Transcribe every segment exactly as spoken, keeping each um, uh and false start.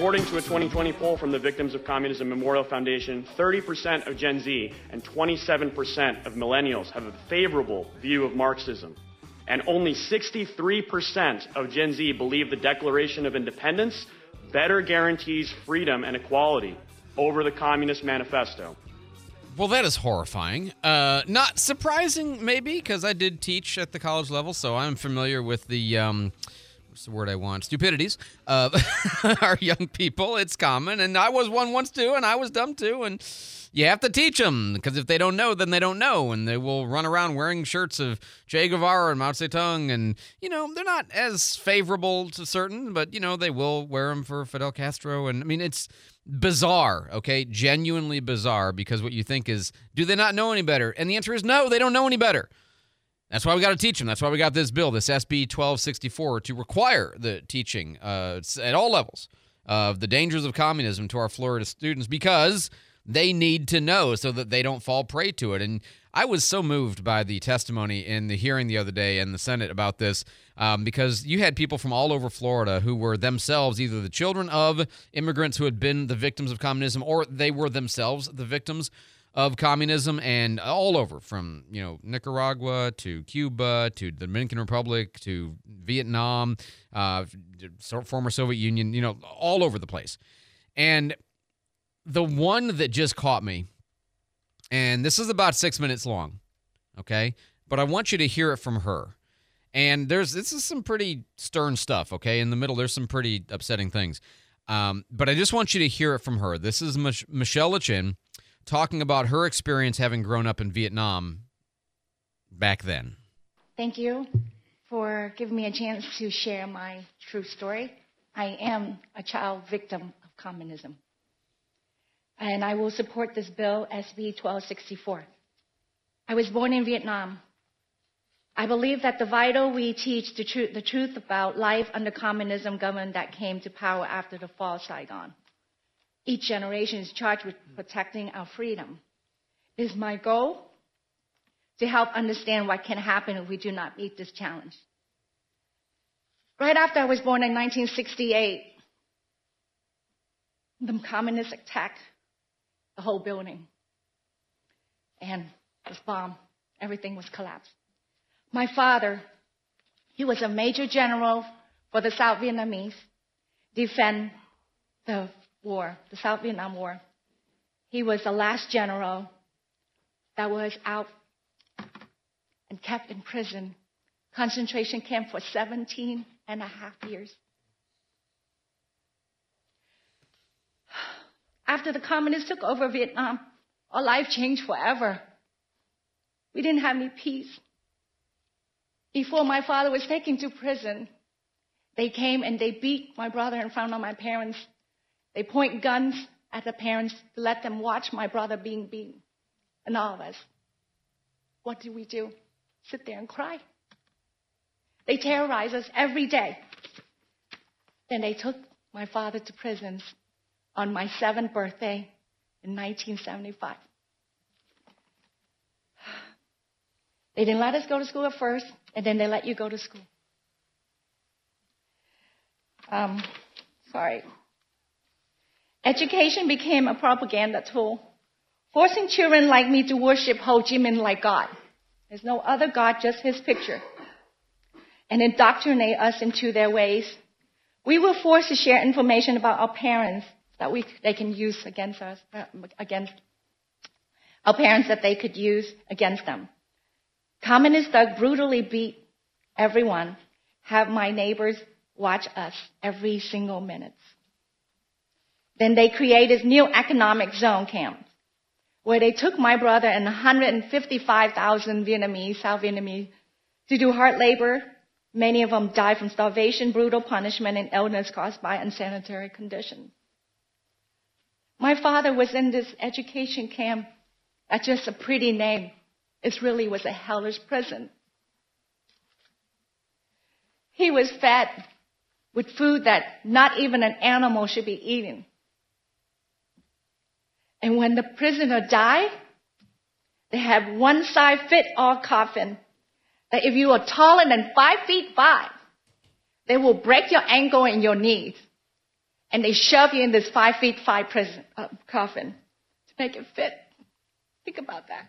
According to a twenty twenty poll from the Victims of Communism Memorial Foundation, thirty percent of Gen Z and twenty-seven percent of millennials have a favorable view of Marxism. And only sixty-three percent of Gen Z believe the Declaration of Independence better guarantees freedom and equality over the Communist Manifesto. Well, that is horrifying. Uh, not surprising, maybe, because I did teach at the college level, so I'm familiar with the... Um, the word I want, stupidities of uh, our young people. It's common, and I was one once too, and I was dumb too, and you have to teach them, because if they don't know, then they don't know, and they will run around wearing shirts of Che Guevara and Mao Zedong, and, you know, they're not as favorable to certain, but, you know, they will wear them for Fidel Castro, and, I mean, it's bizarre, okay? Genuinely bizarre, because what you think is, do they not know any better? And the answer is no, they don't know any better. That's why we got to teach them. That's why we got this bill, this S B twelve sixty-four, to require the teaching uh, at all levels of the dangers of communism to our Florida students, because they need to know so that they don't fall prey to it. And I was so moved by the testimony in the hearing the other day in the Senate about this, um, because you had people from all over Florida who were themselves either the children of immigrants who had been the victims of communism, or they were themselves the victims of communism, and all over, from, you know, Nicaragua to Cuba to the Dominican Republic to Vietnam, uh, former Soviet Union, you know, all over the place. And the one that just caught me, and this is about six minutes long, okay, but I want you to hear it from her. And there's this is some pretty stern stuff, okay, in the middle there's some pretty upsetting things. Um, but I just want you to hear it from her. This is Mich- Michelle Lachin, talking about her experience having grown up in Vietnam back then. Thank you for giving me a chance to share my true story. I am a child victim of communism, and I will support this bill, S B twelve sixty-four. I was born in Vietnam. I believe that the vital we teach the, tr- the truth about life under communism government that came to power after the fall of Saigon. Each generation is charged with protecting our freedom. It is my goal to help understand what can happen if we do not meet this challenge. Right after I was born in nineteen sixty-eight, the communists attacked the whole building, and it was bombed. Everything was collapsed. My father, he was a major general for the South Vietnamese, defend the war, the South Vietnam War. He was the last general that was out and kept in prison, concentration camp, for seventeen and a half years. After the communists took over Vietnam, our life changed forever. We didn't have any peace. Before my father was taken to prison, they came and they beat my brother in front of my parents. They point guns at the parents to let them watch my brother being beaten, and all of us. What do we do? Sit there and cry. They terrorize us every day. Then they took my father to prisons on my seventh birthday in nineteen seventy-five. They didn't let us go to school at first, and then they let you go to school. Um, sorry. Education became a propaganda tool, forcing children like me to worship Ho Chi Minh like God. There's no other God, just his picture. And indoctrinate us into their ways. We were forced to share information about our parents that we they can use against us, uh, against our parents that they could use against them. Communist thugs brutally beat everyone, have my neighbors watch us every single minute. Then they created new economic zone camps, where they took my brother and one hundred fifty-five thousand Vietnamese, South Vietnamese, to do hard labor Many of them died from starvation, brutal punishment, and illness caused by unsanitary conditions. My father was in this education camp. That's just a pretty name. It really was a hellish prison. He was fed with food that not even an animal should be eating. And when the prisoner died, they had one size fit all coffin that if you are taller than five feet five, they will break your ankle and your knees. And they shove you in this five feet five prison, uh, coffin to make it fit. Think about that.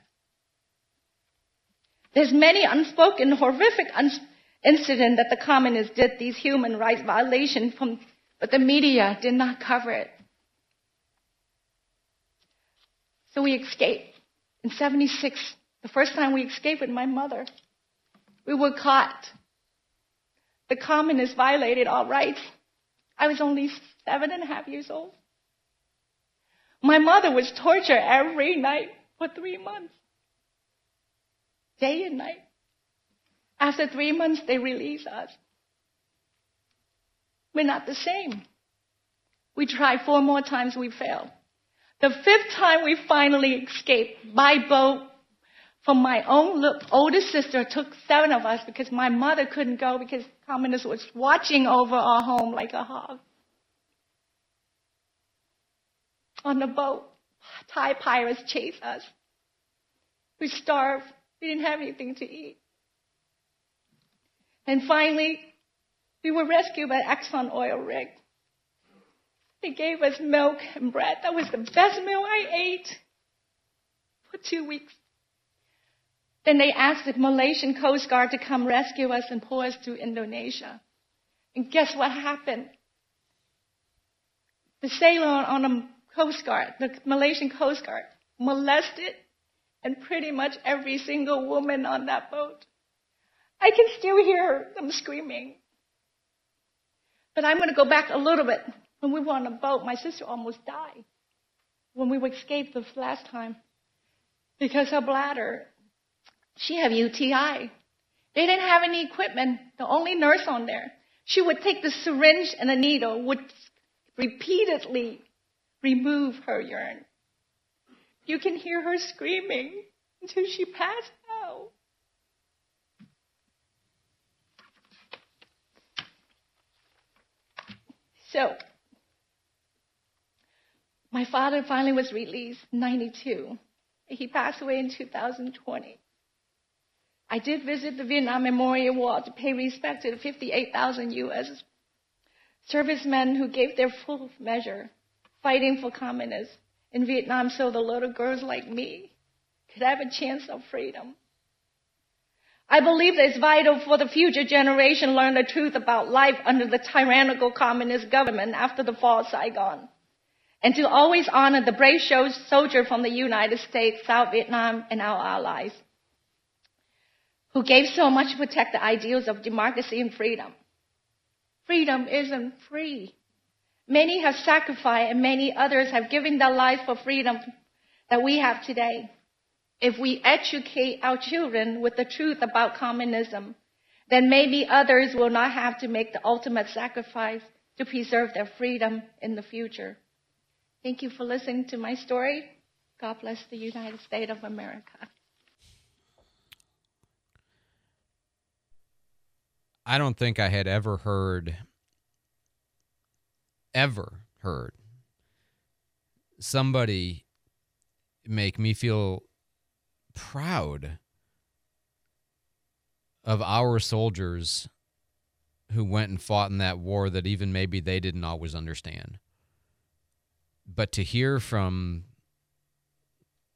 There's many unspoken, horrific uns- incidents that the communists did, these human rights violations, from, but the media did not cover it. So we escaped. In seventy-six, the first time we escaped with my mother, we were caught. The communists violated our rights. I was only seven and a half years old. My mother was tortured every night for three months, day and night. After three months, they released us. We're not the same. We tried four more times, we failed. The fifth time we finally escaped by boat from my own look, older sister, took seven of us because my mother couldn't go because communists was watching over our home like a hog. On the boat, Thai pirates chased us. We starved. We didn't have anything to eat. And finally, we were rescued by Exxon oil rig. They gave us milk and bread. That was the best meal I ate for two weeks. Then they asked the Malaysian Coast Guard to come rescue us and pull us to Indonesia. And guess what happened? The sailor on the Coast Guard, the Malaysian Coast Guard, molested and pretty much every single woman on that boat. I can still hear them screaming. But I'm going to go back a little bit. When we were on a boat, my sister almost died when we escaped the last time because her bladder, she had U T I. They didn't have any equipment, the only nurse on there. She would take the syringe and a needle, would repeatedly remove her urine. You can hear her screaming until she passed out. So, my father finally was released in ninety-two. He passed away in two thousand twenty. I did visit the Vietnam Memorial Wall to pay respect to the fifty-eight thousand U S servicemen who gave their full measure fighting for communists in Vietnam so the little girls like me could have a chance of freedom. I believe that it's vital for the future generation to learn the truth about life under the tyrannical communist government after the fall of Saigon, and to always honor the brave soldier from the United States, South Vietnam, and our allies, who gave so much to protect the ideals of democracy and freedom. Freedom isn't free. Many have sacrificed, and many others have given their lives for freedom that we have today. If we educate our children with the truth about communism, then maybe others will not have to make the ultimate sacrifice to preserve their freedom in the future. Thank you for listening to my story. God bless the United States of America. I don't think I had ever heard, ever heard somebody make me feel proud of our soldiers who went and fought in that war that even maybe they didn't always understand. But to hear from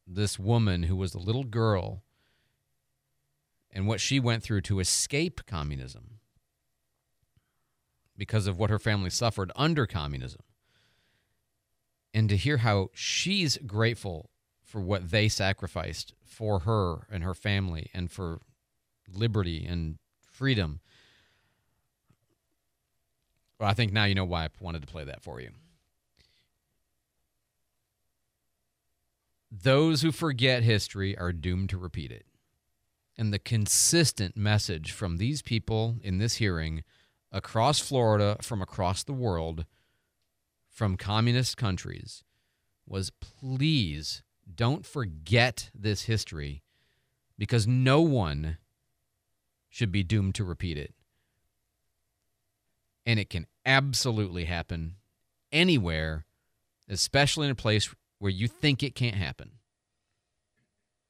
this woman who was a little girl and what she went through to escape communism because of what her family suffered under communism, and to hear how she's grateful for what they sacrificed for her and her family and for liberty and freedom. Well, I think now you know why I wanted to play that for you. Those who forget history are doomed to repeat it. and the consistent message from these people in this hearing across Florida, from across the world, from communist countries, was please don't forget this history, because no one should be doomed to repeat it. And it can absolutely happen anywhere, especially in a place where you think it can't happen.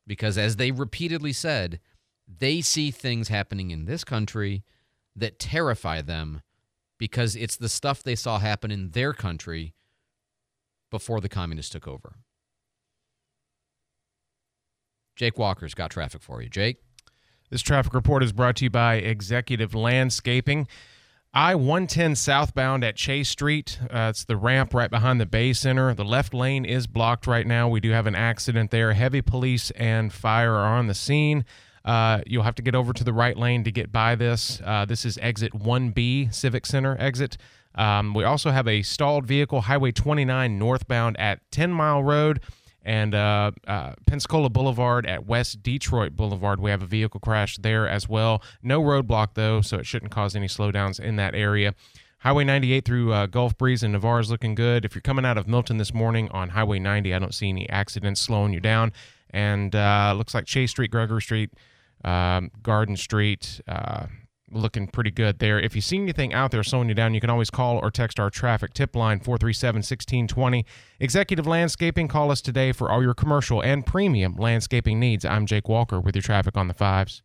Because as they repeatedly said, they see things happening in this country that terrify them because it's the stuff they saw happen in their country before the communists took over. Jake Walker's got traffic for you. Jake? This traffic report is brought to you by Executive Landscaping. I one ten southbound at Chase Street. Uh, it's the ramp right behind the Bay Center. The left lane is blocked right now. We do have an accident there. Heavy police and fire are on the scene. Uh, you'll have to get over to the right lane to get by this. Uh, this is exit one B, Civic Center exit. Um, we also have a stalled vehicle, Highway twenty-nine northbound at ten mile Road and uh, uh, Pensacola Boulevard at West Detroit Boulevard. We have a vehicle crash there as well. No roadblock, though, so it shouldn't cause any slowdowns in that area. Highway ninety-eight through uh, Gulf Breeze and Navarre is looking good. If you're coming out of Milton this morning on Highway ninety, I don't see any accidents slowing you down. And uh, looks like Chase Street, Gregory Street, um, Garden Street, uh, looking pretty good there. If you see anything out there slowing you down, you can always call or text our traffic tip line, four three seven, one six two zero. Executive Landscaping, call us today for all your commercial and premium landscaping needs. I'm Jake Walker with your traffic on the fives.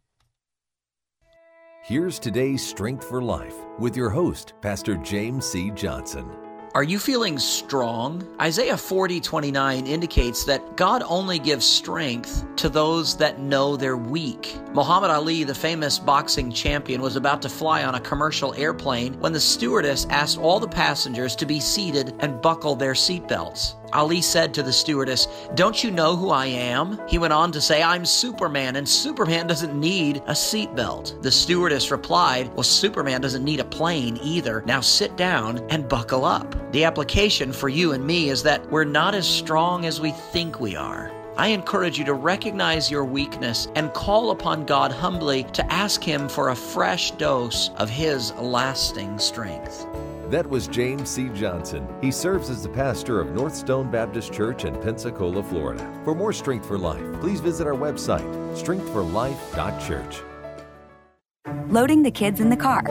Here's today's Strength for Life with your host, Pastor James C. Johnson. Are you feeling strong? Isaiah forty twenty-nine indicates that God only gives strength to those that know they're weak. Muhammad Ali, the famous boxing champion, was about to fly on a commercial airplane when the stewardess asked all the passengers to be seated and buckle their seatbelts. Ali said to the stewardess, "Don't you know who I am?" He went on to say, "I'm Superman, and Superman doesn't need a seatbelt." The stewardess replied, "Well, Superman doesn't need a plane either. Now sit down and buckle up." The application for you and me is that we're not as strong as we think we are. I encourage you to recognize your weakness and call upon God humbly to ask Him for a fresh dose of His lasting strength. That was James C. Johnson. He serves as the pastor of Northstone Baptist Church in Pensacola, Florida. For more Strength for Life, please visit our website, strength for life dot church. Loading the kids in the car,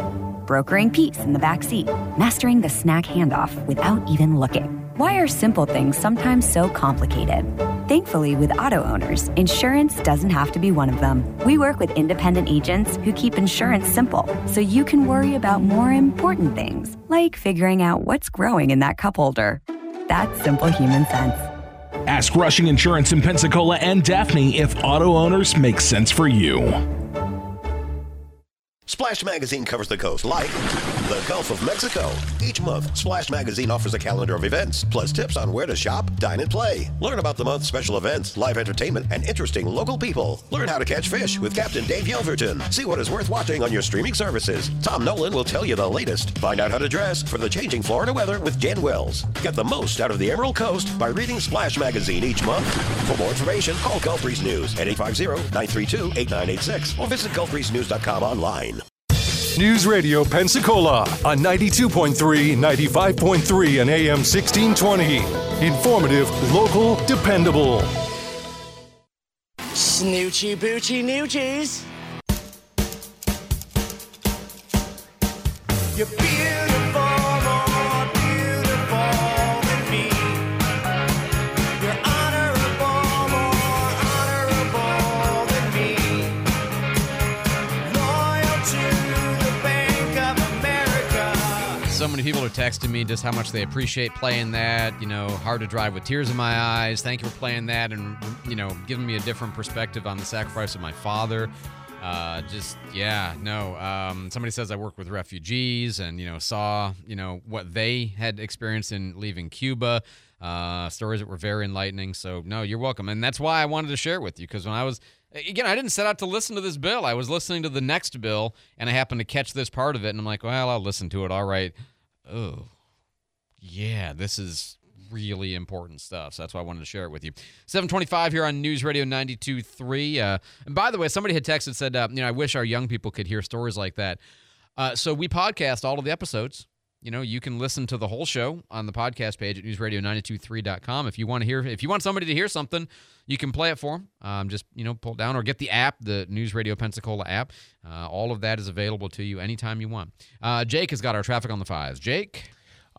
brokering peace in the back seat, mastering the snack handoff without even looking. Why are simple things sometimes so complicated? Thankfully, with auto owners, insurance doesn't have to be one of them. We work with independent agents who keep insurance simple, so you can worry about more important things, like figuring out what's growing in that cup holder. That's simple human sense. Ask Rushing Insurance in Pensacola and Daphne if auto owners make sense for you. Splash Magazine covers the coast like the Gulf of Mexico. Each month, Splash Magazine offers a calendar of events, plus tips on where to shop, dine, and play. Learn about the month's special events, live entertainment, and interesting local people. Learn how to catch fish with Captain Dave Yelverton. See what is worth watching on your streaming services. Tom Nolan will tell you the latest. Find out how to dress for the changing Florida weather with Jan Wells. Get the most out of the Emerald Coast by reading Splash Magazine each month. For more information, call Gulf Breeze News at eight five zero, nine three two, eight nine eight six or visit gulf breeze news dot com online. News Radio Pensacola on ninety-two point three, ninety-five point three, and A M sixteen twenty. Informative, local, dependable. Snoochie boochie noochies. You're beautiful. So many people are texting me just how much they appreciate playing that, you know, Hard to Drive with Tears in My Eyes. Thank you for playing that and, you know, giving me a different perspective on the sacrifice of my father. Uh, just, yeah, no. Um, somebody says I work with refugees and, you know, saw, you know, what they had experienced in leaving Cuba. Uh, stories that were very enlightening. So, no, you're welcome. And that's why I wanted to share it with you, because when I was... Again, I didn't set out to listen to this bill. I was listening to the next bill, and I happened to catch this part of it, and I'm like, well, I'll listen to it. All right. Oh, yeah, this is really important stuff. So that's why I wanted to share it with you. seven twenty-five here on News Radio ninety-two point three. Uh, and by the way, somebody had texted, said, uh, you know, I wish our young people could hear stories like that. Uh, so we podcast all of the episodes. You know, you can listen to the whole show on the podcast page at news radio nine two three dot com. If you want to hear, if you want somebody to hear something, you can play it for them. Um, just, you know, pull it down or get the app, the News Radio Pensacola app. Uh, all of that is available to you anytime you want. Uh, Jake has got our traffic on the fives. Jake?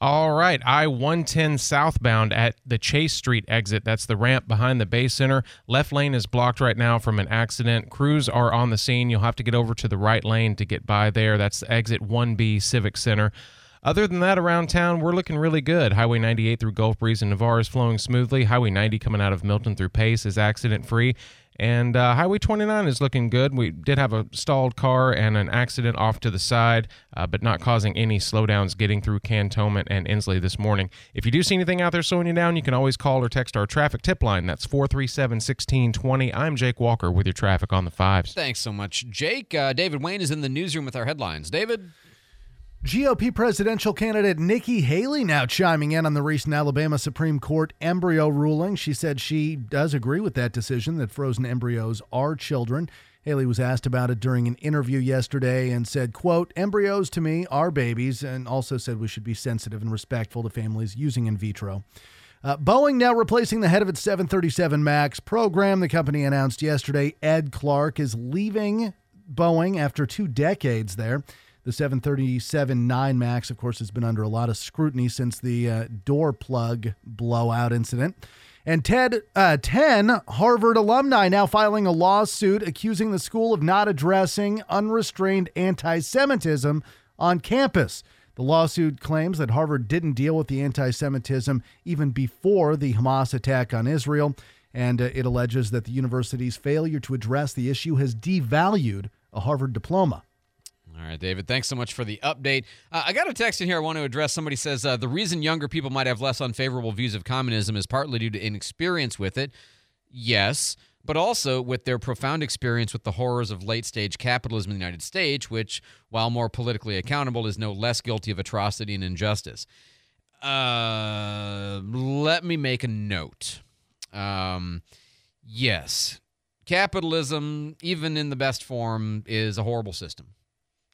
All right, I one ten southbound at the Chase Street exit. That's the ramp behind the Bay Center. Left lane is blocked right now from an accident. Crews are on the scene. You'll have to get over to the right lane to get by there. That's the exit one B Civic Center. Other than that, around town, we're looking really good. Highway ninety-eight through Gulf Breeze and Navarre is flowing smoothly. Highway ninety coming out of Milton through Pace is accident-free. And uh, Highway twenty-nine is looking good. We did have a stalled car and an accident off to the side, uh, but not causing any slowdowns getting through Cantonment and Inslee this morning. If you do see anything out there slowing you down, you can always call or text our traffic tip line. That's four three seven, one six two zero. I'm Jake Walker with your traffic on the fives. Thanks so much, Jake. Uh, David Wayne is in the newsroom with our headlines. David? G O P presidential candidate Nikki Haley now chiming in on the recent Alabama Supreme Court embryo ruling. She said she does agree with that decision, that frozen embryos are children. Haley was asked about it during an interview yesterday and said, quote, "Embryos to me are babies," and also said we should be sensitive and respectful to families using in vitro. Uh, Boeing now replacing the head of its seven thirty-seven Max program. The company announced yesterday Ed Clark is leaving Boeing after two decades there. The seven thirty-seven nine Max, of course, has been under a lot of scrutiny since the uh, door plug blowout incident. And Ted, uh, ten Harvard alumni now filing a lawsuit accusing the school of not addressing unrestrained anti-Semitism on campus. The lawsuit claims that Harvard didn't deal with the anti-Semitism even before the Hamas attack on Israel, and uh, it alleges that the university's failure to address the issue has devalued a Harvard diploma. All right, David, thanks so much for the update. Uh, I got a text in here I want to address. Somebody says, uh, the reason younger people might have less unfavorable views of communism is partly due to inexperience with it. Yes, but also with their profound experience with the horrors of late-stage capitalism in the United States, which, while more politically accountable, is no less guilty of atrocity and injustice. Uh, let me make a note. Um, yes, capitalism, even in the best form, is a horrible system.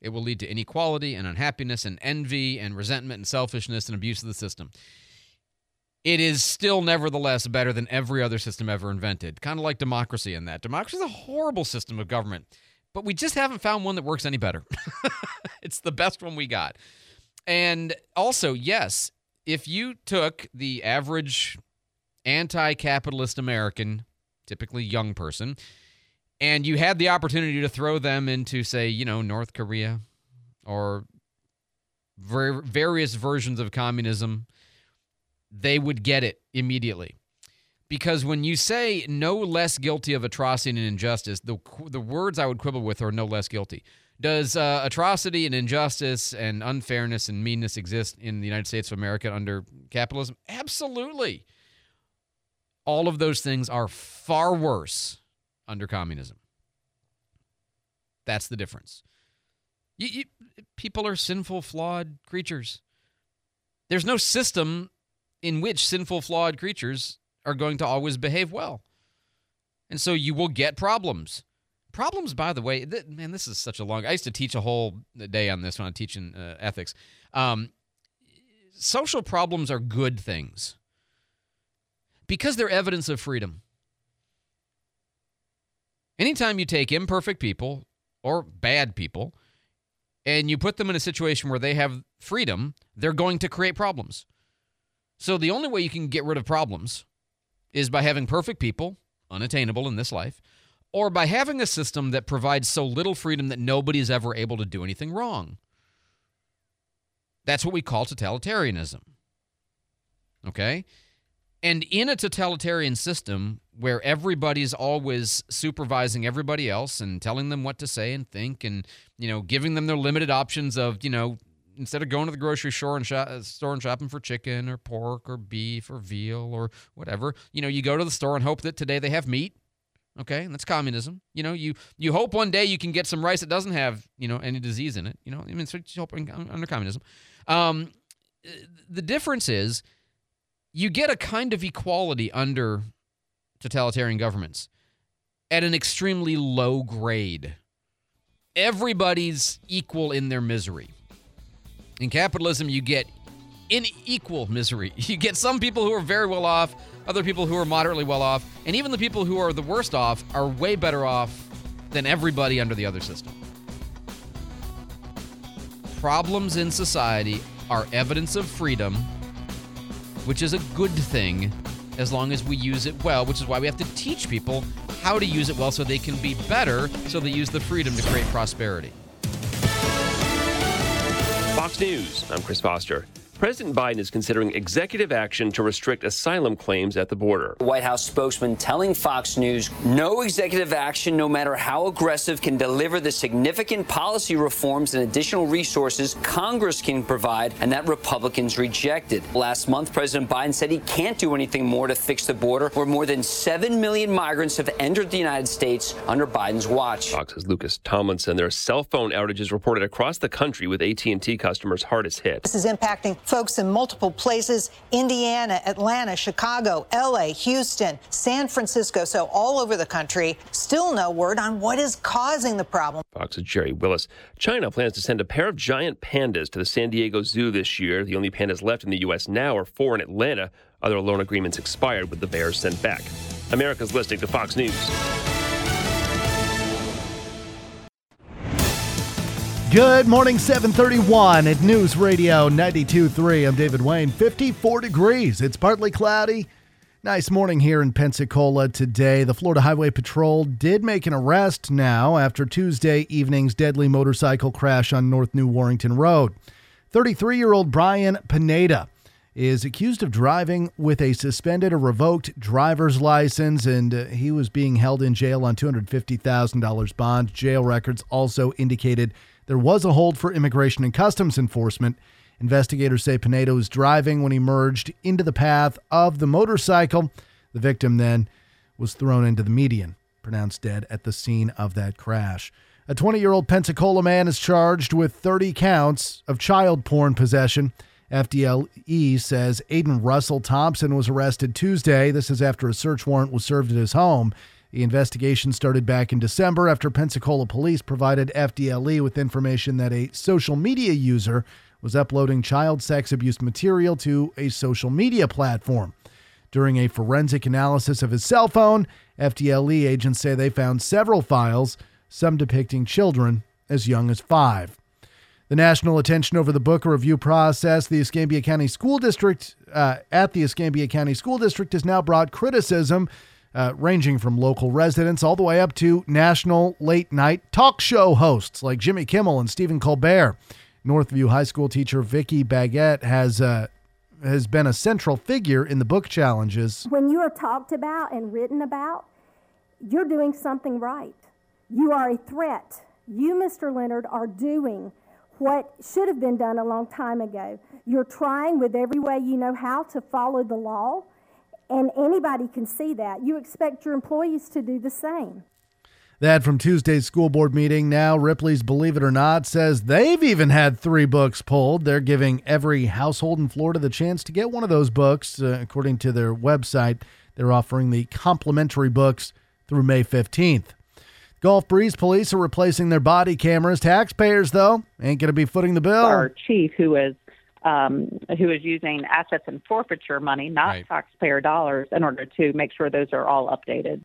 It will lead to inequality and unhappiness and envy and resentment and selfishness and abuse of the system. It is still nevertheless better than every other system ever invented, kind of like democracy in that. Democracy is a horrible system of government, but we just haven't found one that works any better. It's the best one we got. And also, yes, if you took the average anti-capitalist American, typically young person, and you had the opportunity to throw them into, say, you know, North Korea or ver- various versions of communism, they would get it immediately. Because when you say no less guilty of atrocity and injustice, the the words I would quibble with are no less guilty. Does uh, atrocity and injustice and unfairness and meanness exist in the United States of America under capitalism? Absolutely. All of those things are far worse under communism. That's the difference. You, you, people are sinful, flawed creatures. There's no system in which sinful, flawed creatures are going to always behave well. And so you will get problems. Problems, by the way, th- man, this is such a long... I used to teach a whole day on this when I'm teaching uh, ethics. Um, social problems are good things because they're evidence of freedom. Anytime you take imperfect people or bad people and you put them in a situation where they have freedom, they're going to create problems. So the only way you can get rid of problems is by having perfect people, unattainable in this life, or by having a system that provides so little freedom that nobody's ever able to do anything wrong. That's what we call totalitarianism. Okay? And in a totalitarian system where everybody's always supervising everybody else and telling them what to say and think and, you know, giving them their limited options of, you know, instead of going to the grocery store and, shop, store and shopping for chicken or pork or beef or veal or whatever, you know, you go to the store and hope that today they have meat. Okay, and that's communism. You know, you you hope one day you can get some rice that doesn't have, you know, any disease in it. You know, I mean, so you hope under communism. Um, the difference is you get a kind of equality under totalitarian governments at an extremely low grade. Everybody's equal in their misery. In capitalism, you get unequal misery. You get some people who are very well off, other people who are moderately well off, and even the people who are the worst off are way better off than everybody under the other system. Problems in society are evidence of freedom, which is a good thing as long as we use it well, which is why we have to teach people how to use it well so they can be better, so they use the freedom to create prosperity. Fox News, I'm Chris Foster. President Biden is considering executive action to restrict asylum claims at the border. White House spokesman telling Fox News no executive action, no matter how aggressive, can deliver the significant policy reforms and additional resources Congress can provide and that Republicans rejected. Last month, President Biden said he can't do anything more to fix the border, where more than seven million migrants have entered the United States under Biden's watch. Fox's Lucas Tomlinson. There are cell phone outages reported across the country, with A T and T customers hardest hit. This is impacting folks in multiple places: Indiana, Atlanta, Chicago, L A, Houston, San Francisco. So all over the country. Still no word on what is causing the problem. Fox's Jerry Willis. China plans to send a pair of giant pandas to the San Diego Zoo this year. The only pandas left in the U S now are four in Atlanta. Other loan agreements expired, with the bears sent back. America's listening to Fox News. Good morning, seven thirty-one at News Radio ninety-two point three. I'm David Wayne. fifty-four degrees. It's partly cloudy. Nice morning here in Pensacola today. The Florida Highway Patrol did make an arrest now after Tuesday evening's deadly motorcycle crash on North New Warrington Road. thirty-three-year-old Brian Pineda is accused of driving with a suspended or revoked driver's license, and uh, he was being held in jail on two hundred fifty thousand dollars bond. Jail records also indicated there was a hold for Immigration and Customs Enforcement. Investigators say Pineda was driving when he merged into the path of the motorcycle. The victim then was thrown into the median, pronounced dead at the scene of that crash. A twenty-year-old Pensacola man is charged with thirty counts of child porn possession. F D L E says Aiden Russell Thompson was arrested Tuesday. This is after a search warrant was served at his home. The investigation started back in December after Pensacola police provided F D L E with information that a social media user was uploading child sex abuse material to a social media platform. During a forensic analysis of his cell phone, F D L E agents say they found several files, some depicting children as young as five. The national attention over the book review process, the Escambia County School District, uh, at the Escambia County School District has now brought criticism Uh, ranging from local residents all the way up to national late-night talk show hosts like Jimmy Kimmel and Stephen Colbert. Northview High School teacher Vicky Baguette has uh, has been a central figure in the book challenges. When you are talked about and written about, you're doing something right. You are a threat. You, Mister Leonard, are doing what should have been done a long time ago. You're trying with every way you know how to follow the law. And anybody can see that. You expect your employees to do the same. That from Tuesday's school board meeting. Now Ripley's Believe It or Not says they've even had three books pulled. They're giving every household in Florida the chance to get one of those books. Uh, according to their website, they're offering the complimentary books through May fifteenth. Gulf Breeze police are replacing their body cameras. Taxpayers, though, ain't going to be footing the bill. Our chief, who is Um, who is using assets and forfeiture money, not right. taxpayer dollars, in order to make sure those are all updated.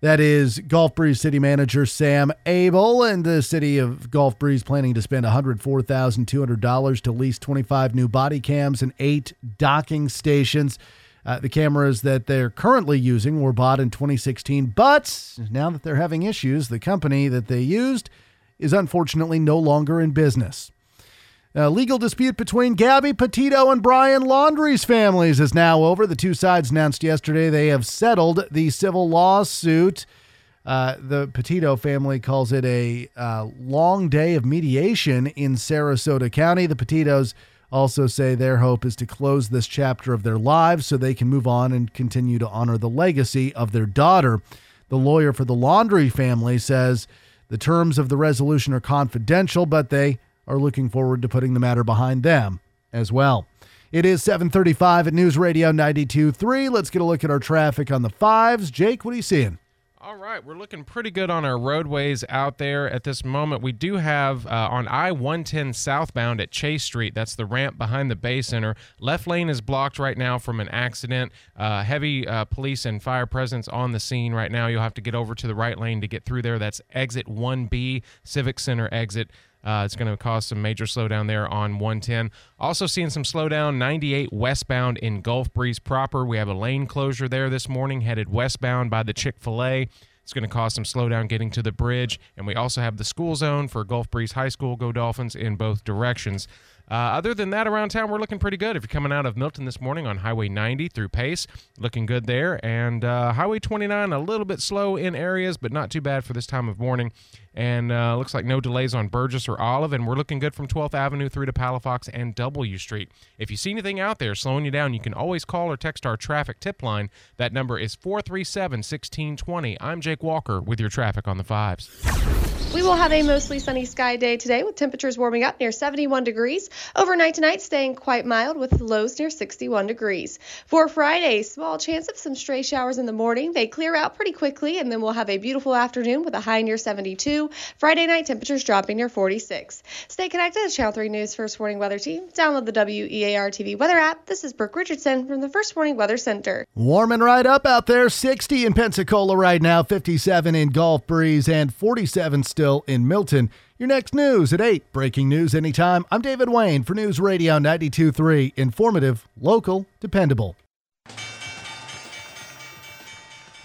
That is Gulf Breeze City Manager Sam Abel, and the city of Gulf Breeze planning to spend one hundred four thousand two hundred dollars to lease twenty-five new body cams and eight docking stations. Uh, the cameras that they're currently using were bought in twenty sixteen, but now that they're having issues, the company that they used is unfortunately no longer in business. A legal dispute between Gabby Petito and Brian Laundrie's families is now over. The two sides announced yesterday they have settled the civil lawsuit. Uh, the Petito family calls it a uh, long day of mediation in Sarasota County. The Petitos also say their hope is to close this chapter of their lives so they can move on and continue to honor the legacy of their daughter. The lawyer for the Laundrie family says the terms of the resolution are confidential, but they are looking forward to putting the matter behind them as well. It is seven thirty-five at News Radio ninety-two point three. Let's get a look at our traffic on the fives. Jake, what are you seeing? All right, we're looking pretty good on our roadways out there at this moment. We do have uh, on I one ten southbound at Chase Street, that's the ramp behind the Bay Center. Left lane is blocked right now from an accident. Uh, heavy uh, police and fire presence on the scene right now. You'll have to get over to the right lane to get through there. That's exit one B, Civic Center exit. Uh, it's going to cause some major slowdown there on one ten. Also seeing some slowdown, ninety-eight westbound in Gulf Breeze proper. We have a lane closure there this morning, headed westbound by the Chick-fil-A. It's going to cause some slowdown getting to the bridge. And we also have the school zone for Gulf Breeze High School. Go Dolphins in both directions. Uh, other than that, around town, we're looking pretty good. If you're coming out of Milton this morning on Highway ninety through Pace, looking good there. And uh, Highway twenty-nine, a little bit slow in areas, but not too bad for this time of morning. And uh, looks like no delays on Burgess or Olive. And we're looking good from twelfth Avenue through to Palafox and W Street. If you see anything out there slowing you down, you can always call or text our traffic tip line. That number is four three seven, one six two zero. I'm Jake Walker with your traffic on the fives. We will have a mostly sunny sky day today with temperatures warming up near seventy-one degrees. Overnight tonight, staying quite mild with lows near sixty-one degrees. For Friday, small chance of some stray showers in the morning. They clear out pretty quickly, and then we'll have a beautiful afternoon with a high near seventy-two. Friday night, temperatures dropping near forty-six. Stay connected to Channel three News First Warning Weather Team. Download the W E A R T V weather app. This is Brooke Richardson from the First Warning Weather Center. Warming right up out there. sixty in Pensacola right now, fifty-seven in Gulf Breeze, and forty-seven still in Milton. Your next news at eight. Breaking news anytime. I'm David Wayne for News Radio ninety-two point three. Informative, local, dependable.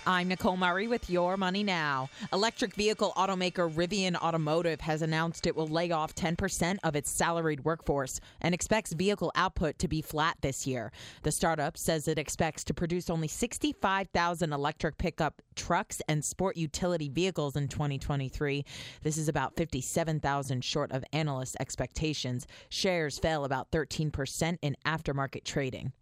I'm Nicole Murray with Your Money Now. Electric vehicle automaker Rivian Automotive has announced it will lay off ten percent of its salaried workforce and expects vehicle output to be flat this year. The startup says it expects to produce only sixty-five thousand electric pickup trucks and sport utility vehicles in twenty twenty-three. This is about fifty-seven thousand short of analyst expectations. Shares fell about thirteen percent in aftermarket trading.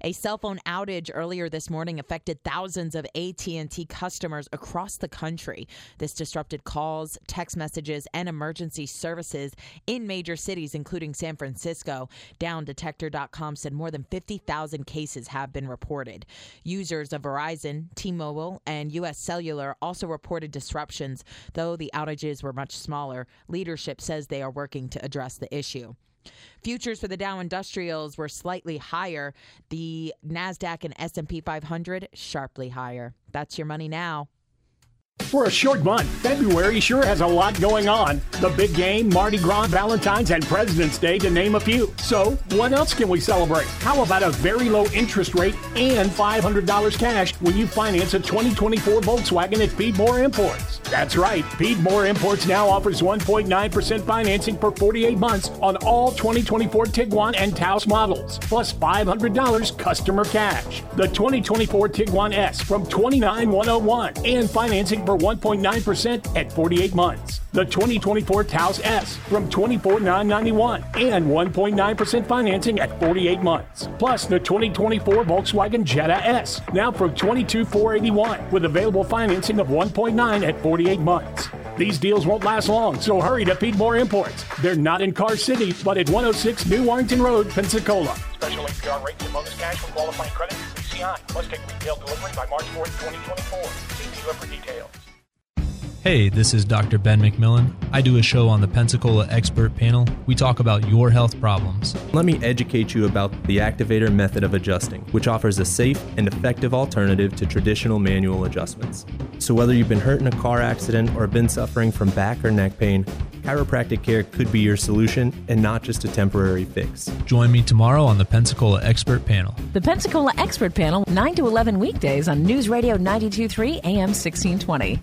A cell phone outage earlier this morning affected thousands of A T and T customers across the country. This disrupted calls, text messages, and emergency services in major cities, including San Francisco. Down Detector dot com said more than fifty thousand cases have been reported. Users of Verizon, T-Mobile, and U S Cellular also reported disruptions, though the outages were much smaller. Leadership says they are working to address the issue. Futures for the Dow Industrials were slightly higher. The NASDAQ and S and P five hundred sharply higher. That's your money now. For a short month, February sure has a lot going on. The big game, Mardi Gras, Valentine's, and President's Day, to name a few. So, what else can we celebrate? How about a very low interest rate and five hundred dollars cash when you finance a twenty twenty-four Volkswagen at Pete Moore Imports? That's right. Pete Moore Imports now offers one point nine percent financing for forty-eight months on all twenty twenty-four Tiguan and Taos models, plus five hundred dollars customer cash. The twenty twenty-four Tiguan S from twenty-nine thousand one hundred one and financing for one point nine percent at forty-eight months. The twenty twenty-four Taos S from twenty-four thousand nine hundred ninety-one and one point nine percent financing at forty-eight months. Plus the twenty twenty-four Volkswagen Jetta S now from twenty-two thousand four hundred eighty-one with available financing of one point nine at forty-eight months. These deals won't last long, so hurry to Pete Moore Imports. They're not in Car City, but at one oh six New Warrington Road, Pensacola. Special A P R rates and bonus cash for qualifying credit through B C I. Must take retail delivery by March fourth, twenty twenty-four. See dealer for details. Hey, this is Doctor Ben McMillan. I do a show on the Pensacola Expert Panel. We talk about your health problems. Let me educate you about the Activator method of adjusting, which offers a safe and effective alternative to traditional manual adjustments. So whether you've been hurt in a car accident or been suffering from back or neck pain, chiropractic care could be your solution and not just a temporary fix. Join me tomorrow on the Pensacola Expert Panel. The Pensacola Expert Panel, nine to eleven weekdays on News Radio ninety-two point three A M sixteen twenty.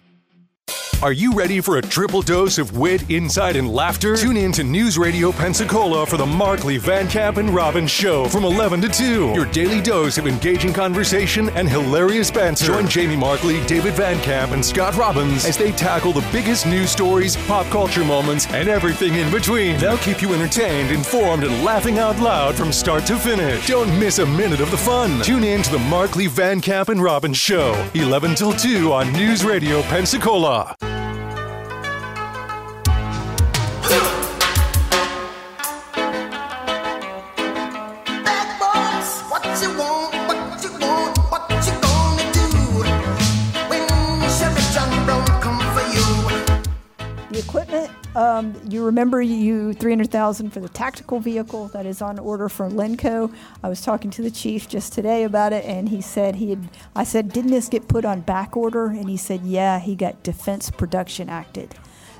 Are you ready for a triple dose of wit, insight, and laughter? Tune in to News Radio Pensacola for the Markley, Van Camp, and Robbins Show from eleven to two. Your daily dose of engaging conversation and hilarious banter. Join Jamie Markley, David Van Camp, and Scott Robbins as they tackle the biggest news stories, pop culture moments, and everything in between. They'll keep you entertained, informed, and laughing out loud from start to finish. Don't miss a minute of the fun. Tune in to the Markley, Van Camp, and Robbins Show, eleven till two on News Radio Pensacola. Um, you remember you three hundred thousand dollars for the tactical vehicle that is on order from Lenco. I was talking to the chief just today about it, and he said he had, I said, didn't this get put on back order? And he said, yeah, he got Defense Production Acted.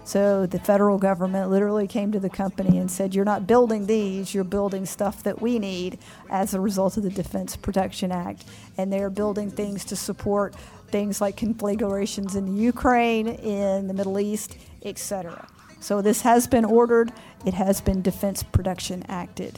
So the federal government literally came to the company and said, you're not building these, you're building stuff that we need as a result of the Defense Production Act. And they're building things to support things like conflagrations in the Ukraine, in the Middle East, et cetera. So this has been ordered. It has been Defense Production Acted.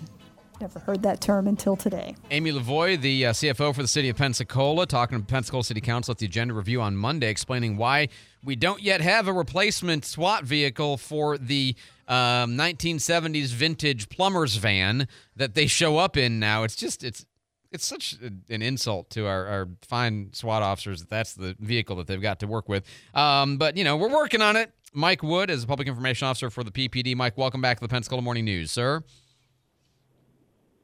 Never heard that term until today. Amy Lavoie, the uh, C F O for the city of Pensacola, talking to Pensacola City Council at the agenda review on Monday, explaining why we don't yet have a replacement SWAT vehicle for the um, nineteen seventies vintage plumber's van that they show up in now. It's just, it's it's such an insult to our, our fine SWAT officers that that's the vehicle that they've got to work with. Um, but, you know, we're working on it. Mike Wood is a public information officer for the P P D. Mike, welcome back to the Pensacola Morning News, sir.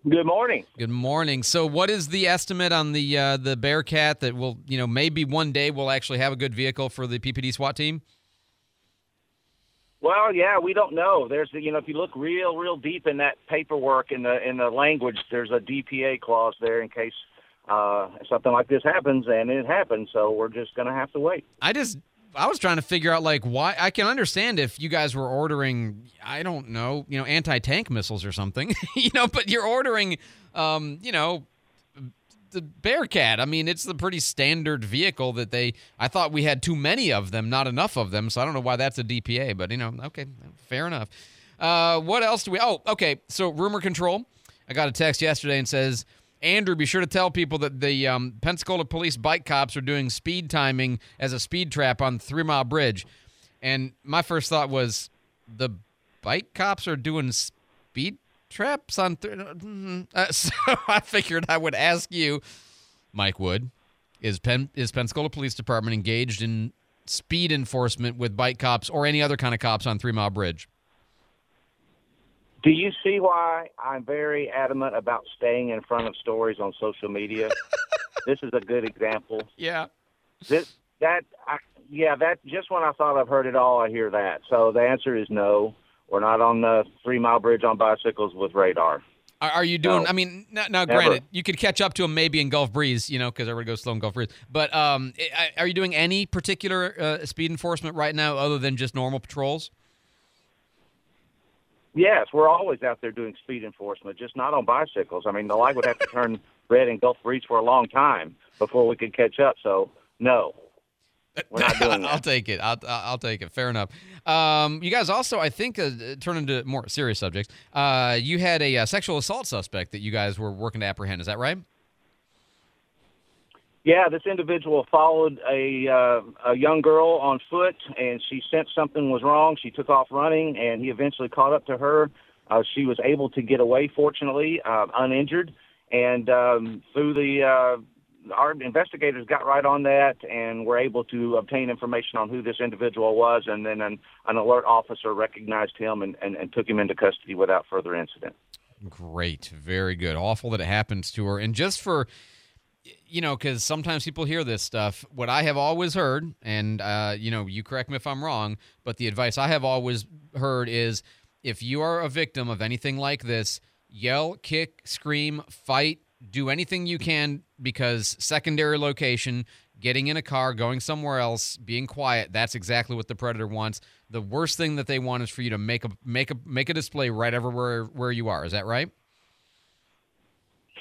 Good morning. Good morning. So, what is the estimate on the uh, the Bearcat that will, you know, maybe one day we'll actually have a good vehicle for the P P D SWAT team? Well, yeah, we don't know. There's, you know, if you look real, real deep in that paperwork in the in the language, there's a D P A clause there in case uh, something like this happens, and it happened. So we're just going to have to wait. I just. I was trying to figure out, like, why. I can understand if you guys were ordering, I don't know, you know, anti-tank missiles or something, you know, but you're ordering, um, you know, the Bearcat. I mean, it's the pretty standard vehicle that they, I thought we had too many of them, not enough of them, so I don't know why that's a D P A, but, you know, okay, fair enough. Uh, what else do we, oh, okay, so rumor control. I got a text yesterday and says, Andrew, be sure to tell people that the um, Pensacola Police bike cops are doing speed timing as a speed trap on the Three Mile Bridge. And my first thought was, the bike cops are doing speed traps on Three Mile uh, So I figured I would ask you, Mike Wood, is, Pen- is Pensacola Police Department engaged in speed enforcement with bike cops or any other kind of cops on Three Mile Bridge? Do you see why I'm very adamant about staying in front of stories on social media? This is a good example. Yeah. This, that, I, yeah, that, just when I thought I've heard it all, I hear that. So the answer is no. We're not on the Three Mile Bridge on bicycles with radar. Are, are you doing, no. I mean, now, now granted, you could catch up to them maybe in Gulf Breeze, you know, because everybody goes slow in Gulf Breeze. But um, are you doing any particular uh, speed enforcement right now other than just normal patrols? Yes, we're always out there doing speed enforcement, just not on bicycles. I mean, the light would have to turn red in Gulf Breeze for a long time before we could catch up. So, no, we're not doing that. I'll take it. I'll, I'll take it. Fair enough. Um, you guys also, I think, uh, turn into more serious subjects. Uh, you had a uh, sexual assault suspect that you guys were working to apprehend. Is that right? Yeah, this individual followed a uh, a young girl on foot, and she sensed something was wrong. She took off running, and he eventually caught up to her. Uh, she was able to get away, fortunately, uh, uninjured. And um, through the uh, our investigators got right on that and were able to obtain information on who this individual was, and then an, an alert officer recognized him and, and, and took him into custody without further incident. Great. Very good. Awful that it happens to her. And just for... You know, because sometimes people hear this stuff. What I have always heard, and, uh, you know, you correct me if I'm wrong, but the advice I have always heard is if you are a victim of anything like this, yell, kick, scream, fight, do anything you can because secondary location, getting in a car, going somewhere else, being quiet, that's exactly what the predator wants. The worst thing that they want is for you to make a make a, make a display right everywhere where you are. Is that right?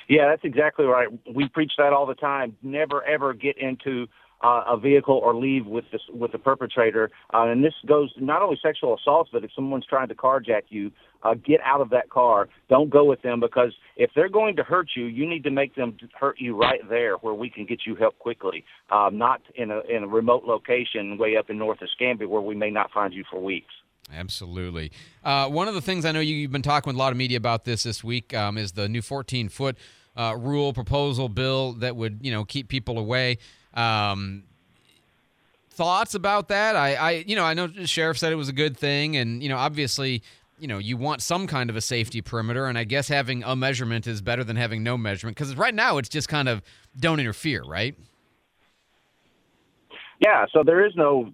Yeah, that's exactly right. We preach that all the time. Never, ever get into uh, a vehicle or leave with this, with the perpetrator. Uh, and this goes not only sexual assaults, but if someone's trying to carjack you, uh, get out of that car. Don't go with them because if they're going to hurt you, you need to make them hurt you right there where we can get you help quickly, uh, not in a, in a remote location way up in North Escambia where we may not find you for weeks. Absolutely. Uh, one of the things I know you, you've been talking with a lot of media about this this week um, is the new fourteen-foot Uh, rule proposal bill that would, you know, keep people away. Um, thoughts about that? I, I, you know, I know the sheriff said it was a good thing, and you know, obviously, you know, you want some kind of a safety perimeter, and I guess having a measurement is better than having no measurement because right now it's just kind of don't interfere, right? Yeah, so there is no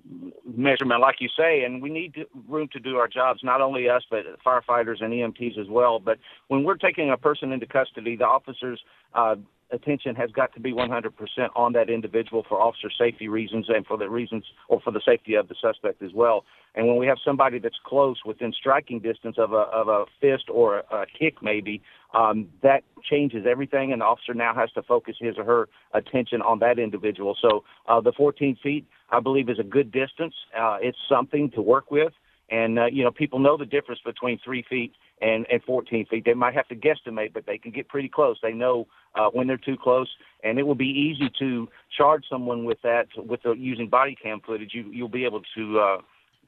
measurement, like you say, and we need room to do our jobs, not only us, but firefighters and E M Ts as well. But when we're taking a person into custody, the officers' uh, attention has got to be one hundred percent on that individual for officer safety reasons and for the reasons or for the safety of the suspect as well. And when we have somebody that's close within striking distance of a, of a fist or a, a kick maybe, um, that changes everything, and the officer now has to focus his or her attention on that individual. So uh, the fourteen feet, I believe, is a good distance. Uh, it's something to work with. And, uh, you know, people know the difference between three feet and, and fourteen feet. They might have to guesstimate, but they can get pretty close. They know uh, when they're too close, and it will be easy to charge someone with that. With the, using body cam footage, you, you'll be able to uh,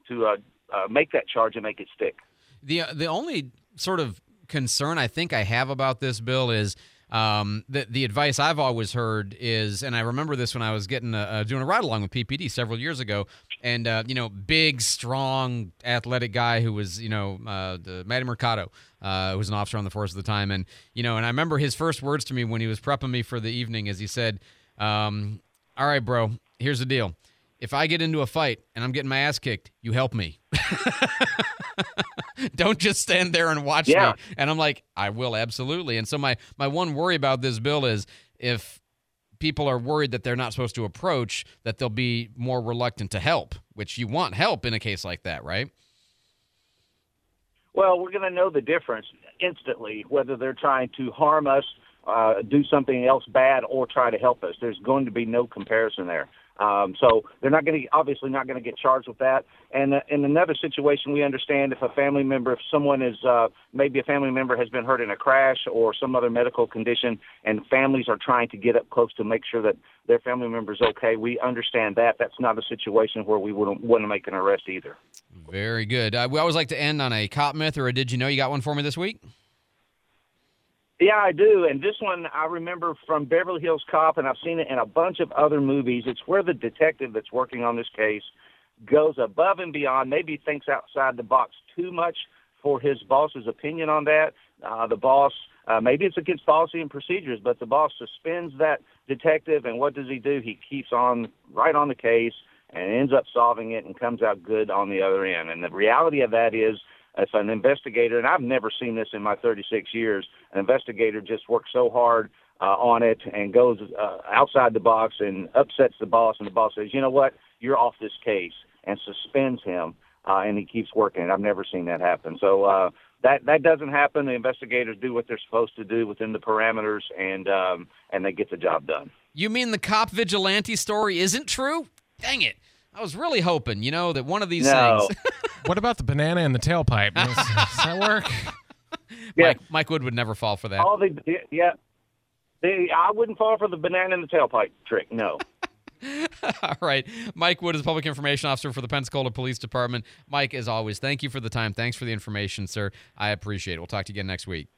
to uh, uh, make that charge and make it stick. The, the only sort of concern I think I have about this bill is um, the, the advice I've always heard is, and I remember this when I was getting a, doing a ride-along with P P D several years ago, and, uh, you know, big, strong, athletic guy who was, you know, uh, the Matty Mercado, uh, who was an officer on the force at the time. And, you know, and I remember his first words to me when he was prepping me for the evening is he said, um, all right, bro, here's the deal. If I get into a fight and I'm getting my ass kicked, you help me. Don't just stand there and watch yeah. me. And I'm like, I will, absolutely. And so my, my one worry about this bill is if people are worried that they're not supposed to approach, that they'll be more reluctant to help, which you want help in a case like that, right? Well, we're going to know the difference instantly, whether they're trying to harm us, uh, do something else bad, or try to help us. There's going to be no comparison there. Um, so they're not going to, obviously not going to get charged with that. And uh, in another situation, we understand if a family member, if someone is, uh, maybe a family member has been hurt in a crash or some other medical condition, and families are trying to get up close to make sure that their family member is okay. We understand that. That's not a situation where we wouldn't want to make an arrest either. Very good. Uh, we always like to end on a cop myth or a did you know. You got one for me this week? Yeah, I do, and this one I remember from Beverly Hills Cop, and I've seen it in a bunch of other movies. It's where the detective that's working on this case goes above and beyond, maybe thinks outside the box too much for his boss's opinion on that. Uh, the boss, uh, maybe it's against policy and procedures, but the boss suspends that detective, and what does he do? He keeps on right on the case and ends up solving it and comes out good on the other end. And the reality of that is, as an investigator, and I've never seen this in my thirty-six years, an investigator just works so hard uh, on it and goes uh, outside the box and upsets the boss, and the boss says, you know what, you're off this case, and suspends him, uh, and he keeps working. I've never seen that happen. So uh, that that doesn't happen. The investigators do what they're supposed to do within the parameters, and um, and they get the job done. You mean the cop vigilante story isn't true? Dang it. I was really hoping, you know, that one of these no. things. What about the banana and the tailpipe? Does, does that work? Yeah. Mike, Mike Wood would never fall for that. All the, yeah, the, I wouldn't fall for the banana and the tailpipe trick, no. All right. Mike Wood is Public Information Officer for the Pensacola Police Department. Mike, as always, thank you for the time. Thanks for the information, sir. I appreciate it. We'll talk to you again next week.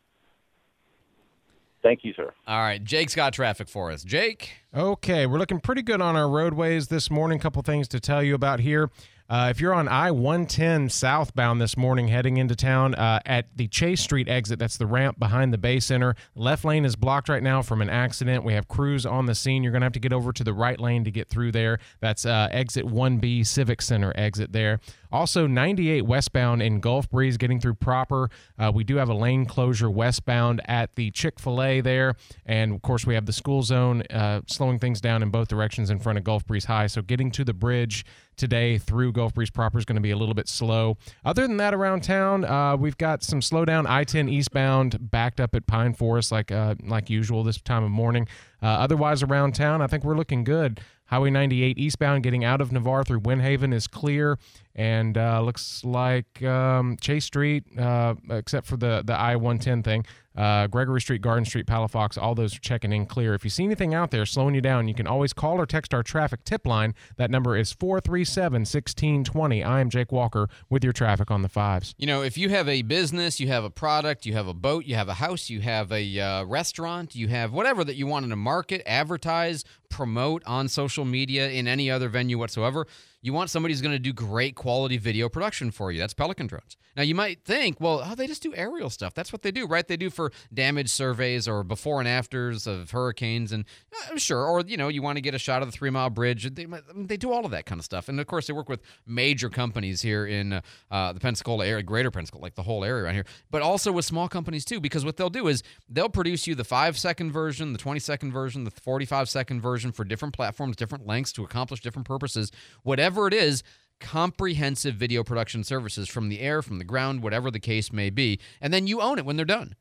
Thank you, sir. All right. Jake's got traffic for us. Jake? Okay. We're looking pretty good on our roadways this morning. A couple things to tell you about here. Uh, if you're on I one ten southbound this morning heading into town uh, at the Chase Street exit, that's the ramp behind the Bay Center. Left lane is blocked right now from an accident. We have crews on the scene. You're going to have to get over to the right lane to get through there. That's uh, exit one B, Civic Center exit there. Also, ninety-eight westbound in Gulf Breeze getting through proper. Uh, we do have a lane closure westbound at the Chick-fil-A there. And, of course, we have the school zone uh, slowing things down in both directions in front of Gulf Breeze High. So getting to the bridge today through Gulf Breeze proper is going to be a little bit slow. Other than that, around town, uh, we've got some slowdown. I ten eastbound backed up at Pine Forest like uh, like usual this time of morning. Uh, otherwise, around town, I think we're looking good. Highway ninety-eight eastbound getting out of Navarre through Windhaven is clear, and uh, looks like um, Chase Street, uh, except for the, the I one ten thing, uh, Gregory Street, Garden Street, Palafox, all those are checking in clear. If you see anything out there slowing you down, you can always call or text our traffic tip line. That number is four three seven, one six two zero. I am Jake Walker with your traffic on the fives. You know, if you have a business, you have a product, you have a boat, you have a house, you have a uh, restaurant, you have whatever that you want in a market, advertise, promote on social media, in any other venue whatsoever, You want somebody who's going to do great quality video production for you. That's Pelican Drones. Now, you might think, well, oh, they just do aerial stuff. That's what they do, right? They do for damage surveys or before and afters of hurricanes and uh, sure. Or, you know, you want to get a shot of the Three Mile Bridge. They, they do all of that kind of stuff. And, of course, they work with major companies here in uh, uh, the Pensacola area, greater Pensacola, like the whole area around here, but also with small companies too, because what they'll do is they'll produce you the five-second version, the twenty-second version, the forty-five-second version for different platforms, different lengths to accomplish different purposes, whatever it is. Comprehensive video production services from the air, from the ground, whatever the case may be, and then you own it when they're done.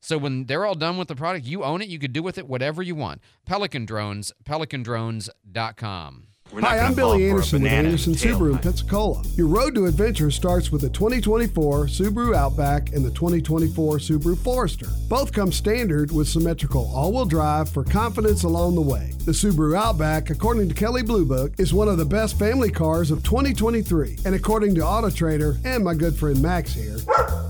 So when they're all done with the product, you own it. You could do with it whatever you want. Pelican Drones, pelican drones dot com. Hi, I'm Billy Anderson with Anderson Subaru in Pensacola. Your road to adventure starts with the twenty twenty-four Subaru Outback and the twenty twenty-four Subaru Forester. Both come standard with symmetrical all-wheel drive for confidence along the way. The Subaru Outback, according to Kelley Blue Book, is one of the best family cars of twenty twenty-three. And according to Auto Trader and my good friend Max here,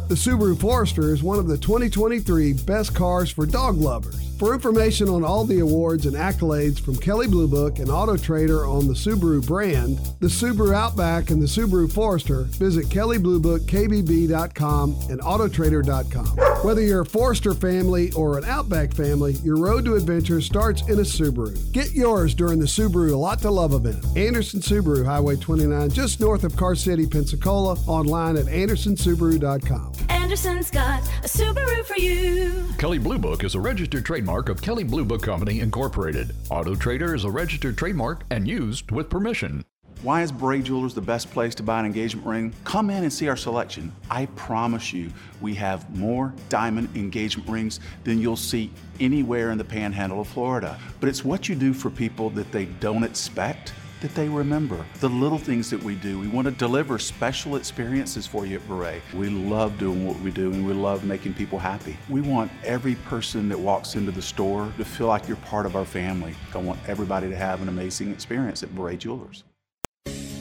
the Subaru Forester is one of the twenty twenty-three best cars for dog lovers. For information on all the awards and accolades from Kelley Blue Book and Auto Trader on the Subaru brand, the Subaru Outback, and the Subaru Forester, visit Kelley Blue Book K B B dot com and Auto Trader dot com. Whether you're a Forester family or an Outback family, your road to adventure starts in a Subaru. Get yours during the Subaru A Lot to Love event. Anderson Subaru, Highway twenty-nine, just north of Car City, Pensacola, online at Anderson Subaru dot com. Anderson's got a Subaru for you. Kelley Blue Book is a registered trademark of Kelley Blue Book Company, Incorporated. Auto Trader is a registered trademark and used with permission. Why is Bray Jewelers the best place to buy an engagement ring? Come in and see our selection. I promise you, we have more diamond engagement rings than you'll see anywhere in the panhandle of Florida. But it's what you do for people that they don't expect that they remember. The little things that we do. We want to deliver special experiences for you at Beret. We love doing what we do, and we love making people happy. We want every person that walks into the store to feel like you're part of our family. I want everybody to have an amazing experience at Beret Jewelers.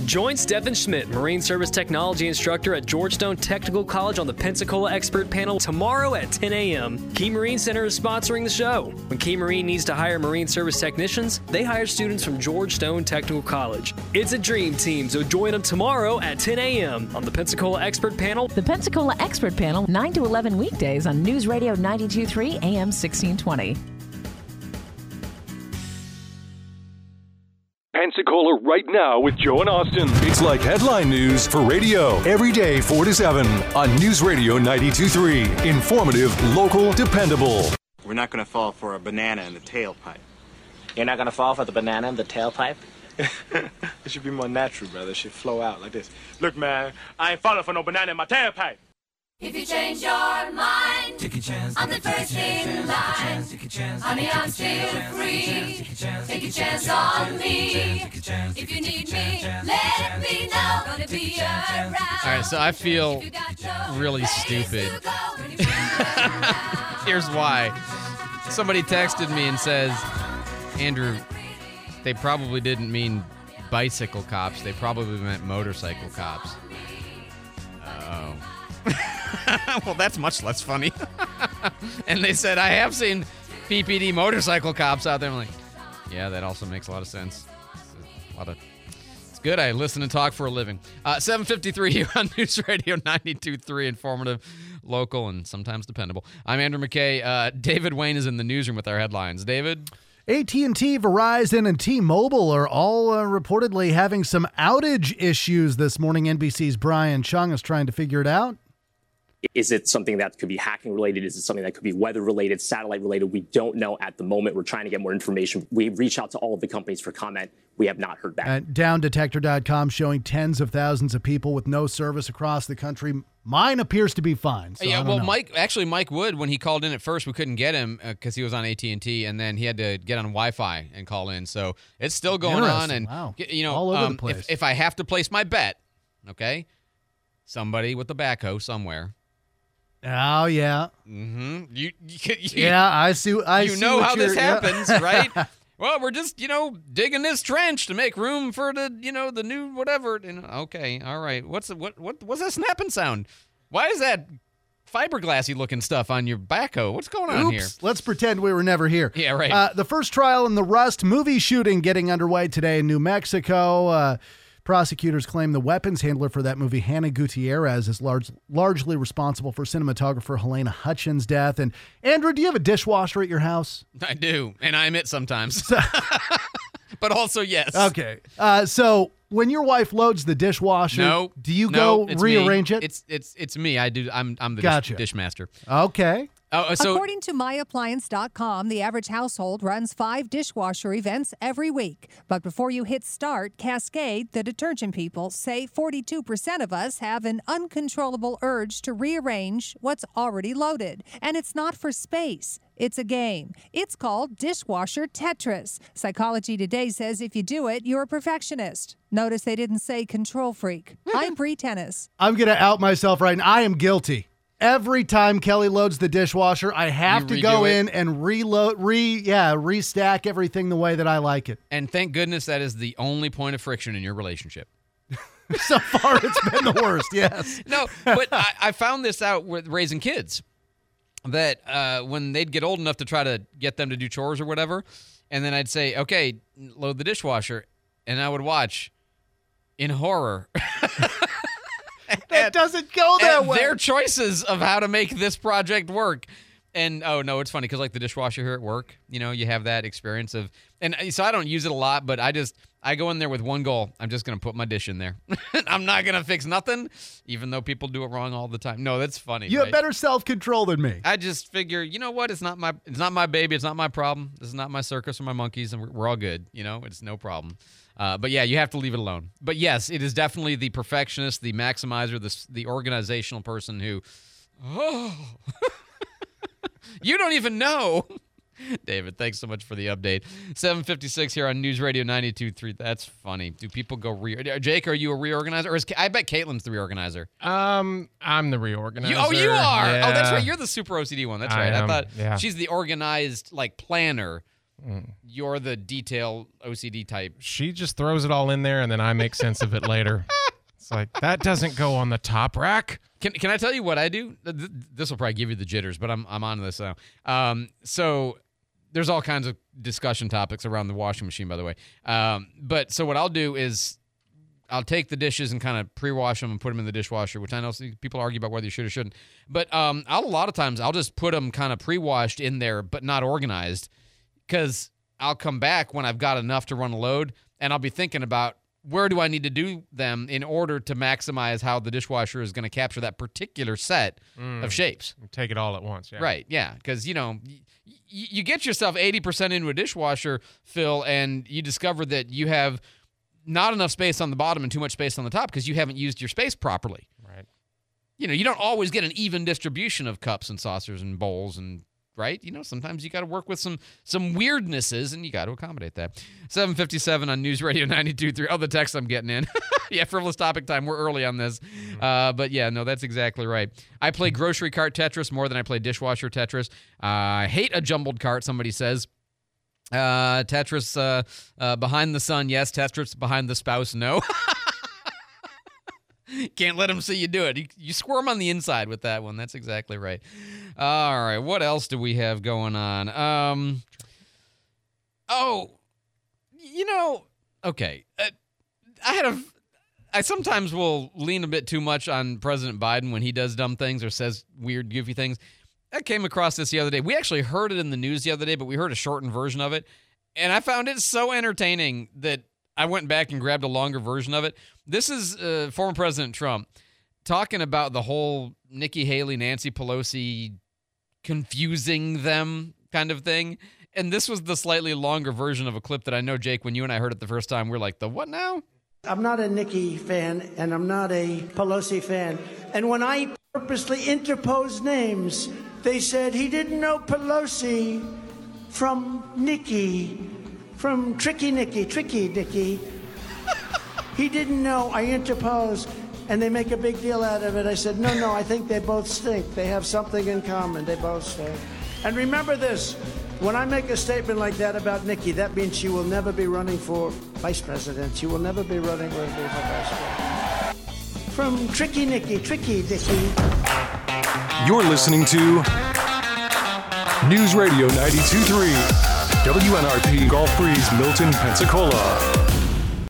Join Stephen Schmidt, Marine Service Technology Instructor at Georgetown Technical College on the Pensacola Expert Panel tomorrow at ten a.m. Key Marine Center is sponsoring the show. When Key Marine needs to hire Marine Service technicians, they hire students from Georgetown Technical College. It's a dream team, so join them tomorrow at ten a.m. on the Pensacola Expert Panel. The Pensacola Expert Panel, nine to eleven weekdays on News Radio ninety-two point three A M sixteen twenty. Pensacola Right Now with Joe and Austin. It's like headline news for radio. Every day, four to seven on News Radio ninety-two point three. Informative, local, dependable. We're not going to fall for a banana in the tailpipe. You're not going to fall for the banana in the tailpipe? It should be more natural, brother. It should flow out like this. Look, man, I ain't falling for no banana in my tailpipe. If you change your mind, take a chance, I'm the first in line. Honey, I'm still free. Take a chance on me. If you need me, let me know. Gonna be around. All right, so I feel really stupid. Here's why. Somebody texted me and says, Andrew, they probably didn't mean bicycle cops. They probably meant motorcycle cops. Uh-oh. Well, that's much less funny. And they said, I have seen P P D motorcycle cops out there. I'm like, yeah, that also makes a lot of sense. It's, a lot of, it's good. I listen and talk for a living. Uh, seven fifty-three here on News Radio ninety-two point three, informative, local, and sometimes dependable. I'm Andrew McKay. Uh, David Wayne is in the newsroom with our headlines. David? A T and T, Verizon, and T-Mobile are all uh, reportedly having some outage issues this morning. N B C's Brian Chung is trying to figure it out. Is it something that could be hacking related? Is it something that could be weather related, satellite related? We don't know at the moment. We're trying to get more information. We reach out to all of the companies for comment. We have not heard back. Uh, Down Detector dot com showing tens of thousands of people with no service across the country. Mine appears to be fine. So yeah, well, know. Mike, actually, Mike Wood, when he called in at first, we couldn't get him because uh, he was on A T and T, and then he had to get on Wi-Fi and call in. So it's still going on. And, wow. you know, all over um, the place. If, if I have to place my bet, okay, somebody with a backhoe somewhere. Oh, yeah. Mm-hmm. You, you, you, yeah, I see. I you see know how this happens, yeah. Right? Well, we're just, you know, digging this trench to make room for the, you know, the new whatever. And, okay, all right. What's the, what, what, what's that snapping sound? Why is that fiberglassy-looking stuff on your backhoe? What's going on Oops, here? Let's pretend we were never here. Yeah, right. Uh, the first trial in the Rust movie shooting getting underway today in New Mexico. Uh Prosecutors claim the weapons handler for that movie, Hannah Gutierrez, is large, largely responsible for cinematographer Helena Hutchins' death. And Andrew, do you have a dishwasher at your house? I do, and I admit sometimes. But also, yes. Okay. Uh, so when your wife loads the dishwasher, no, do you no, go it's rearrange me. it? It's it's it's me. I do. I'm I'm the gotcha. dish, dishmaster. Okay. Uh, so, according to my appliance dot com, the average household runs five dishwasher events every week. But before you hit start, Cascade, the detergent people, say forty-two percent of us have an uncontrollable urge to rearrange what's already loaded. And it's not for space. It's a game. It's called dishwasher Tetris. Psychology Today says if you do it, you're a perfectionist. Notice they didn't say control freak. I'm Bree Tennis. I'm going to out myself right now. I am guilty. Every time Kelley loads the dishwasher, I have you to go it. in and reload, re yeah, restack everything the way that I like it. And thank goodness that is the only point of friction in your relationship. So far, it's been the worst. Yes. No, but I, I found this out with raising kids, that uh, when they'd get old enough to try to get them to do chores or whatever, and then I'd say, "Okay, load the dishwasher," and I would watch in horror. That at, doesn't go that way. Their choices of how to make this project work. And, oh, no, it's funny because, like, the dishwasher here at work, you know, you have that experience of – and so I don't use it a lot, but I just – I go in there with one goal. I'm just going to put my dish in there. I'm not going to fix nothing, even though people do it wrong all the time. No, that's funny. You right? have better self-control than me. I just figure, you know what? It's not my it's not my baby. It's not my problem. This is not my circus or my monkeys, and we're, we're all good. You know, it's no problem. Uh, but, yeah, you have to leave it alone. But, yes, it is definitely the perfectionist, the maximizer, the, the organizational person who, oh, you don't even know. David, thanks so much for the update. seven fifty-six here on News Radio ninety-two point three. That's funny. Do people go re- Jake, are you a reorganizer? Or is I bet Caitlin's the reorganizer. Um, I'm the reorganizer. You, oh, you are. Yeah. Oh, that's right. You're the super O C D one. That's I right. Am. I thought yeah. she's the organized, like, planner. Mm. You're the detail O C D type. She just throws it all in there, and then I make sense of it later. It's like, that doesn't go on the top rack. Can Can I tell you what I do? This will probably give you the jitters, but I'm I'm on this now. Um, so there's all kinds of discussion topics around the washing machine, by the way. Um, but so what I'll do is I'll take the dishes and kind of pre-wash them and put them in the dishwasher, which I know people argue about whether you should or shouldn't. But um, I'll a lot of times I'll just put them kind of pre-washed in there, but not organized. Because I'll come back when I've got enough to run a load, and I'll be thinking about where do I need to do them in order to maximize how the dishwasher is going to capture that particular set mm. of shapes. Take it all at once. Yeah. Right, yeah. Because, you know, y- you get yourself eighty percent into a dishwasher, Phil, and you discover that you have not enough space on the bottom and too much space on the top because you haven't used your space properly. Right. You know, you don't always get an even distribution of cups and saucers and bowls and right? You know, sometimes you got to work with some some weirdnesses, and you got to accommodate that. seven fifty-seven on News Radio ninety-two point three. Oh, the text I'm getting in. Yeah, frivolous topic time. We're early on this. Uh, but, yeah, no, that's exactly right. I play grocery cart Tetris more than I play dishwasher Tetris. Uh, I hate a jumbled cart, somebody says. Uh, Tetris uh, uh, behind the son, yes. Tetris behind the spouse, no. Can't let him see you do it. You, you squirm on the inside with that one. That's exactly right. All right. What else do we have going on? Um, oh, you know, okay. Uh, I had a, I sometimes will lean a bit too much on President Biden when he does dumb things or says weird, goofy things. I came across this the other day. We actually heard it in the news the other day, but we heard a shortened version of it. And I found it so entertaining that I went back and grabbed a longer version of it. This is uh, former President Trump talking about the whole Nikki Haley, Nancy Pelosi, confusing them kind of thing. And this was the slightly longer version of a clip that I know, Jake, when you and I heard it the first time, we were like, the what now? I'm not a Nikki fan, and I'm not a Pelosi fan. And when I purposely interposed names, they said he didn't know Pelosi from Nikki. From Tricky Nikki, Tricky Nikki. He didn't know. I interposed, and they make a big deal out of it. I said, no, no, I think they both stink. They have something in common. They both stink. And remember this. When I make a statement like that about Nikki, that means she will never be running for vice president. She will never be running for vice president. From Tricky Nikki, Tricky Nikki. You're listening to News Radio ninety-two point three. W N R P Gulf Breeze, Milton, Pensacola.